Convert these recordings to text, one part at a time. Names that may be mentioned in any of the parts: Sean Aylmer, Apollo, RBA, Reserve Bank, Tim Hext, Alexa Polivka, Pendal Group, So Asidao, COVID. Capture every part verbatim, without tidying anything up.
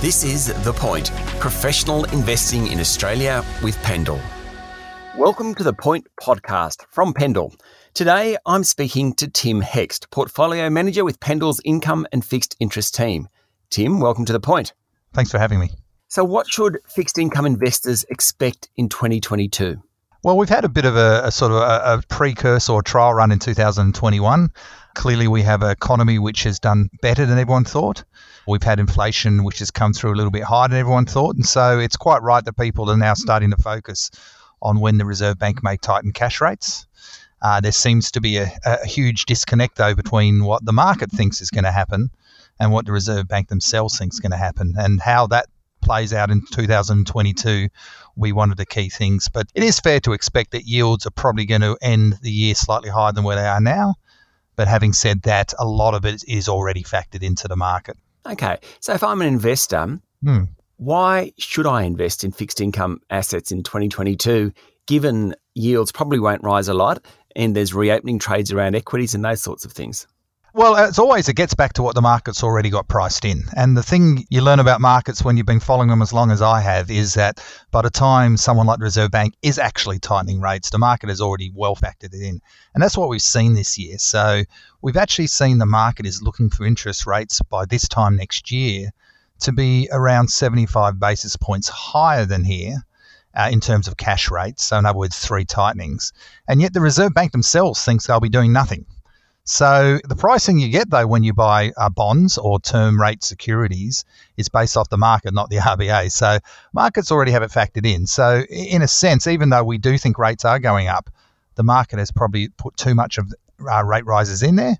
This is The Point, professional investing in Australia with Pendal. Welcome to The Point podcast from Pendal. Today, I'm speaking to Tim Hext, portfolio manager with Pendal's income and fixed interest team. Tim, welcome to The Point. Thanks for having me. So what should fixed income investors expect in twenty twenty-two? Well, we've had a bit of a, a sort of a, a precursor or trial run in two thousand twenty-one. Clearly, we have an economy which has done better than everyone thought. We've had inflation which has come through a little bit higher than everyone thought. And so it's quite right that people are now starting to focus on when the Reserve Bank may tighten cash rates. Uh, there seems to be a, a huge disconnect, though, between what the market thinks is going to happen and what the Reserve Bank themselves thinks is going to happen, and how that plays out in two thousand twenty-two will be one of the key things. But it is fair to expect that yields are probably going to end the year slightly higher than where they are now. But having said that, a lot of it is already factored into the market. Okay. So if I'm an investor, hmm. why should I invest in fixed income assets in twenty twenty-two, given yields probably won't rise a lot and there's reopening trades around equities and those sorts of things? Well, as always, it gets back to what the market's already got priced in. And the thing you learn about markets when you've been following them as long as I have is that by the time someone like the Reserve Bank is actually tightening rates, the market has already well factored it in. And that's what we've seen this year. So we've actually seen the market is looking for interest rates by this time next year to be around seventy-five basis points higher than here. Uh, in terms of cash rates, so in other words, three tightenings. And yet the Reserve Bank themselves thinks they'll be doing nothing. So the pricing you get, though, when you buy uh, bonds or term rate securities is based off the market, not the R B A. So markets already have it factored in. So in a sense, even though we do think rates are going up, the market has probably put too much of uh, rate rises in there.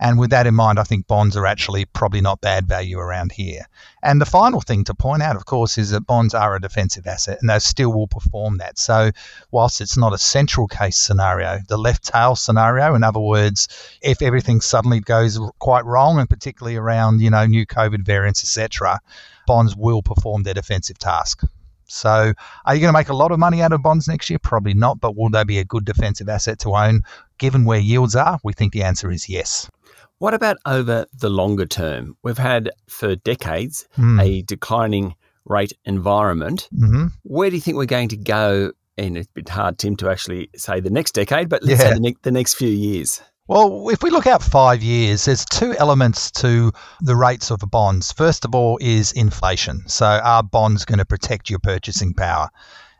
And with that in mind, I think bonds are actually probably not bad value around here. And the final thing to point out, of course, is that bonds are a defensive asset and they still will perform that. So whilst it's not a central case scenario, the left tail scenario, in other words, if everything suddenly goes quite wrong, and particularly around, you know, new COVID variants, et cetera, bonds will perform their defensive task. So are you going to make a lot of money out of bonds next year? Probably not. But will they be a good defensive asset to own given where yields are? We think the answer is yes. What about over the longer term? We've had for decades mm. a declining rate environment. Mm-hmm. Where do you think we're going to go? And it's a bit hard, Tim, to actually say the next decade, but let's yeah. say the, ne- the next few years. Well, if we look out five years, there's two elements to the rates of the bonds. First of all is inflation. So are bonds going to protect your purchasing power?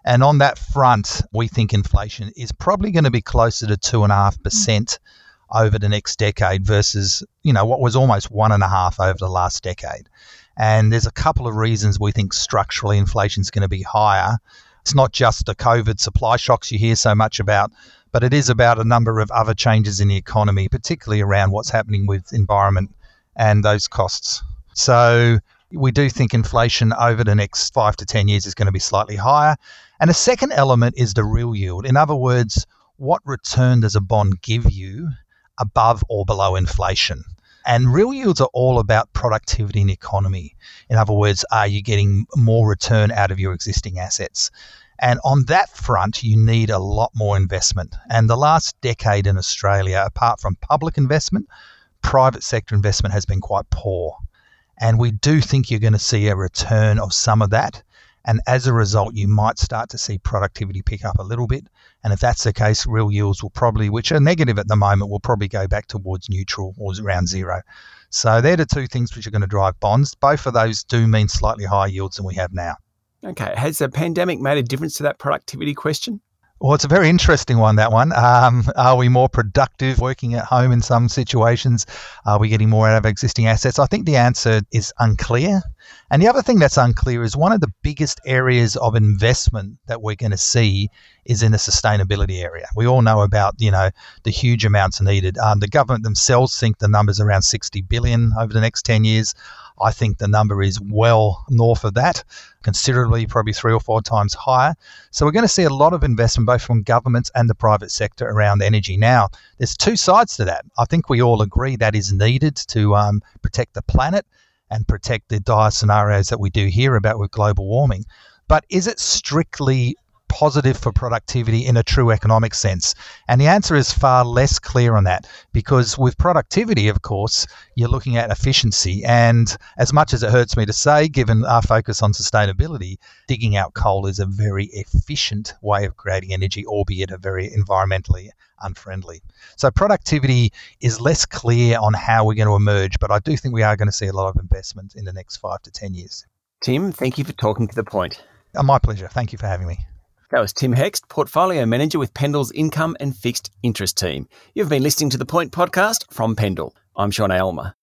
And on that front, we think inflation is probably going to be closer to two and a half percent over the next decade versus, you know, what was almost one and a half over the last decade. And there's a couple of reasons we think structurally inflation is going to be higher. It's not just the COVID supply shocks you hear so much about, but it is about a number of other changes in the economy, particularly around what's happening with environment and those costs. So we do think inflation over the next five to ten years is going to be slightly higher. And a second element is the real yield. In other words, what return does a bond give you above or below inflation? And real yields are all about productivity and economy. In other words, are you getting more return out of your existing assets? And on that front, you need a lot more investment. And the last decade in Australia, apart from public investment, private sector investment has been quite poor. And we do think you're going to see a return of some of that. And as a result, you might start to see productivity pick up a little bit. And if that's the case, real yields will probably, which are negative at the moment, will probably go back towards neutral or around zero. So they're the two things which are going to drive bonds. Both of those do mean slightly higher yields than we have now. Okay. Has the pandemic made a difference to that productivity question? Well, it's a very interesting one, that one. Um, are we more productive working at home in some situations? Are we getting more out of existing assets? I think the answer is unclear. And the other thing that's unclear is one of the biggest areas of investment that we're going to see is in the sustainability area. We all know about, you know, the huge amounts needed. Um, the government themselves think the number's around sixty billion dollars over the next ten years. I think the number is well north of that, considerably, probably three or four times higher. So we're going to see a lot of investment both from governments and the private sector around energy. Now, there's two sides to that. I think we all agree that is needed to um, protect the planet and protect the dire scenarios that we do hear about with global warming. But is it strictly positive for productivity in a true economic sense? And the answer is far less clear on that, because with productivity, of course, you're looking at efficiency. And as much as it hurts me to say, given our focus on sustainability, digging out coal is a very efficient way of creating energy, albeit a very environmentally unfriendly. So productivity is less clear on how we're going to emerge, but I do think we are going to see a lot of investment in the next five to ten years. Tim, thank you for talking to the point. Oh, my pleasure. Thank you for having me. That was Tim Hext, Portfolio Manager with Pendal's Income and Fixed Interest Team. You've been listening to The Point Podcast from Pendal. I'm Sean Aylmer.